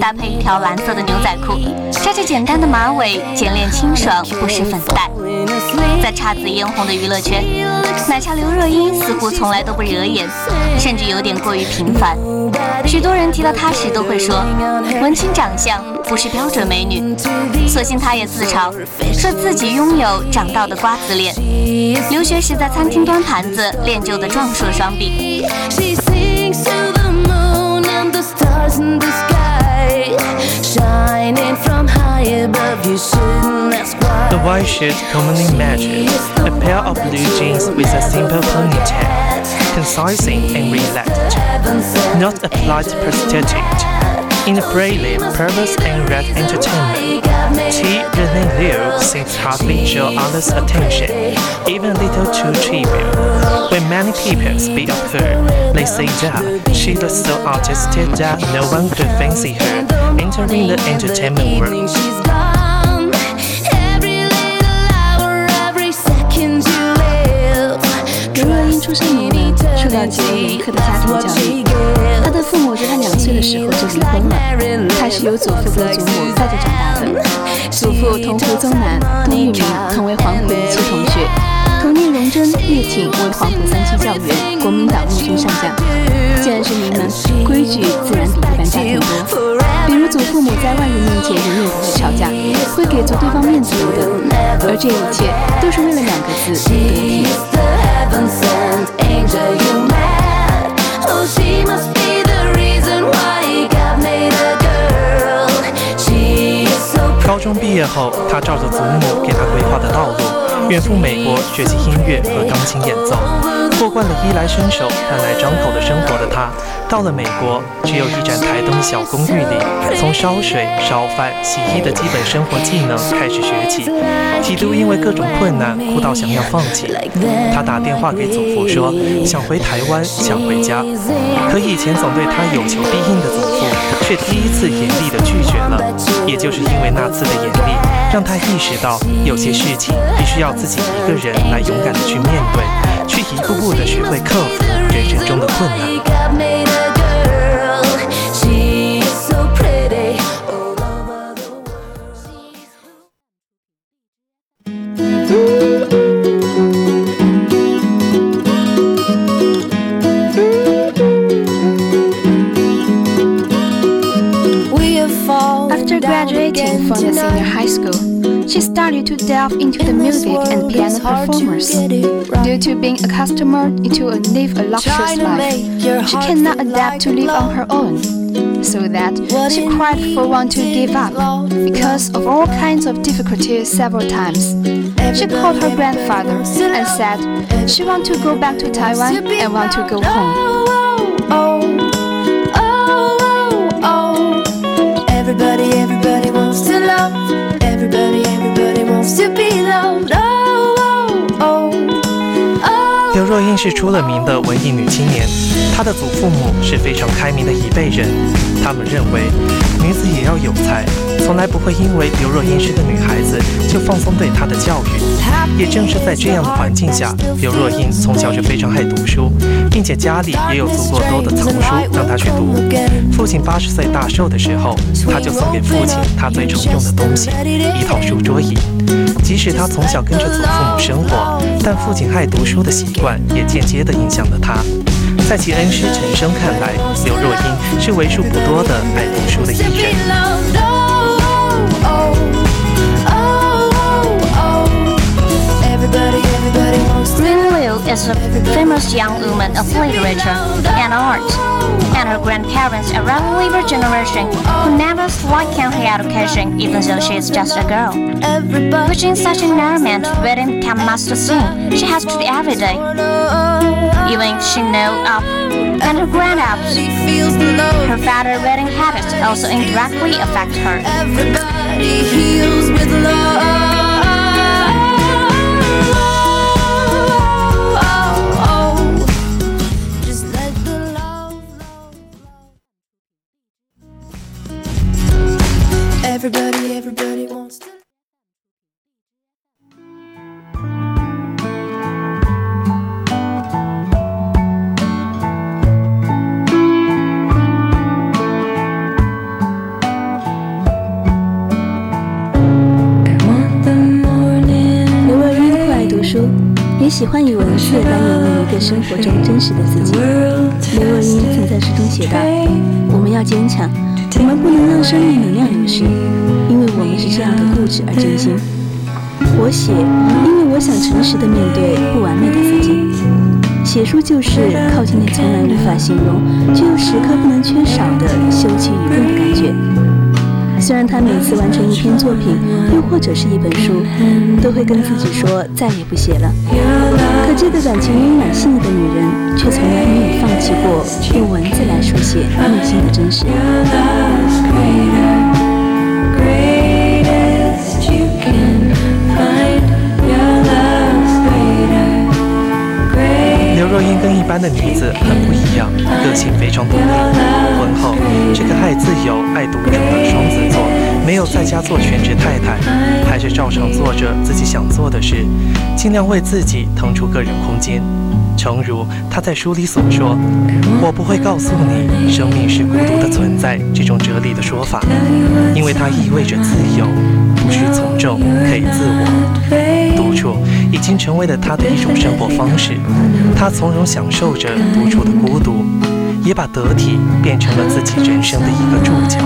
搭配一条蓝色的牛仔裤，扎着简单的马尾，简练清爽，不施粉丝带。在姹紫嫣红的娱乐圈，奶茶刘若英似乎从来都不惹眼，甚至有点过于平凡。许多人提到她时都会说，文青长相不是标准美女。所幸她也自嘲说自己拥有长到的瓜子脸，留学时在餐厅端盘子练就的壮硕双臂。The white shirt commonly matches a pair of blue jeans with a simple ponytail, concising and relaxed, not applied prosthetic. In the prelim, purpose and red entertainment, Renee Liu seems hardly draw others' attention, even a little too trivial. When many people speak of her, they say that she looks so artistic that no one could fancy her entering the entertainment world.出生于呢是来自于克的家庭教育，他的父母在他2岁的时候就离婚了，他是由祖父和祖母带着长大的。祖父同胡宗南、杜聿明同为黄埔一期同学，同年荣臻、叶挺为黄埔3期教员，国民党陆军上将。既然是名门，规矩自然比一般家庭多。比如祖父母在外人面前永远不会吵架，会给足对方面子的，而这一切都是为了2个字：得体。高中毕业后，他照着祖母给他规划的道路，远赴美国学习音乐和钢琴演奏。过惯了衣来伸手、饭来张口的生活的他，到了美国，只有一盏台灯小公寓里，从烧水、烧饭、洗衣的基本生活技能开始学起。提督因为各种困难哭到想要放弃，他打电话给祖父说想回台湾，想回家。可以前总对他有求必应的祖父，却第一次严厉地拒绝了。也就是因为那次的严厉，让他意识到有些事情必须要自己一个人来勇敢地去面对，去一步步地学会克服人生中的困难。After graduating from the senior high school, she started to delve into the music and piano performers. Due to being accustomed to live a luxurious life, she cannot adapt to live on her own, so that she cried for one to give up because of all kinds of difficulties several times. She called her grandfather and said she wants to go back to Taiwan and wants to go home.Everybody wants to love. Everybody wants to be loved. Oh, oh, oh. 刘若英是出了名的文艺女青年，她的祖父母是非常开明的一辈人，他们认为女子也要有才，从来不会因为刘若英是个女孩子就放松对她的教育。也正是在这样的环境下，刘若英从小就非常爱读书，并且家里也有足够多的藏书让她去读。父亲80岁大寿的时候，她就送给父亲她最常用的东西，一套书桌椅。即使她从小跟着祖父母生活，但父亲爱读书的习惯也间接地影响了她。在其恩师陈升看来，刘若英是为数不多的爱读书的艺人。Renee Liu is a famous young woman of literature and art, and her grandparents are a younger generation who never slacken her education even though she is just a girl. Which in such an environment reading becomes the thing she has to do every day. Even if she knows up and her grand-ups, her father's reading habits also indirectly affect her. Everybody heals with love. 也喜欢以文字来演绎一个生活中真实的自己。梅若英曾在诗中写道：“我们要坚强，我们不能让生命能量流失，因为我们是这样的固执而真心。”我写，因为我想诚实的面对不完美的自己。写书就是靠近那从来无法形容，却又时刻不能缺少的休戚与共的感觉。虽然他每次完成一篇作品，又或者是一本书，都会跟自己说再也不写了，可这个感情温暖细腻的女人，却从来没有放弃过用文字来书写内心的真实。刘若英跟一般的女子很不一样，个性非常独立。婚后，这个爱自由、爱独处的双子座没有在家做全职太太，还是照常做着自己想做的事，尽量为自己腾出个人空间。诚如她在书里所说：“我不会告诉你生命是孤独的存在”这种哲理的说法，因为它意味着自由，不需从众，可以自我。独处已经成为了她的一种生活方式，她从容享受着独处的孤独。也把得体变成了自己人生的一个注脚。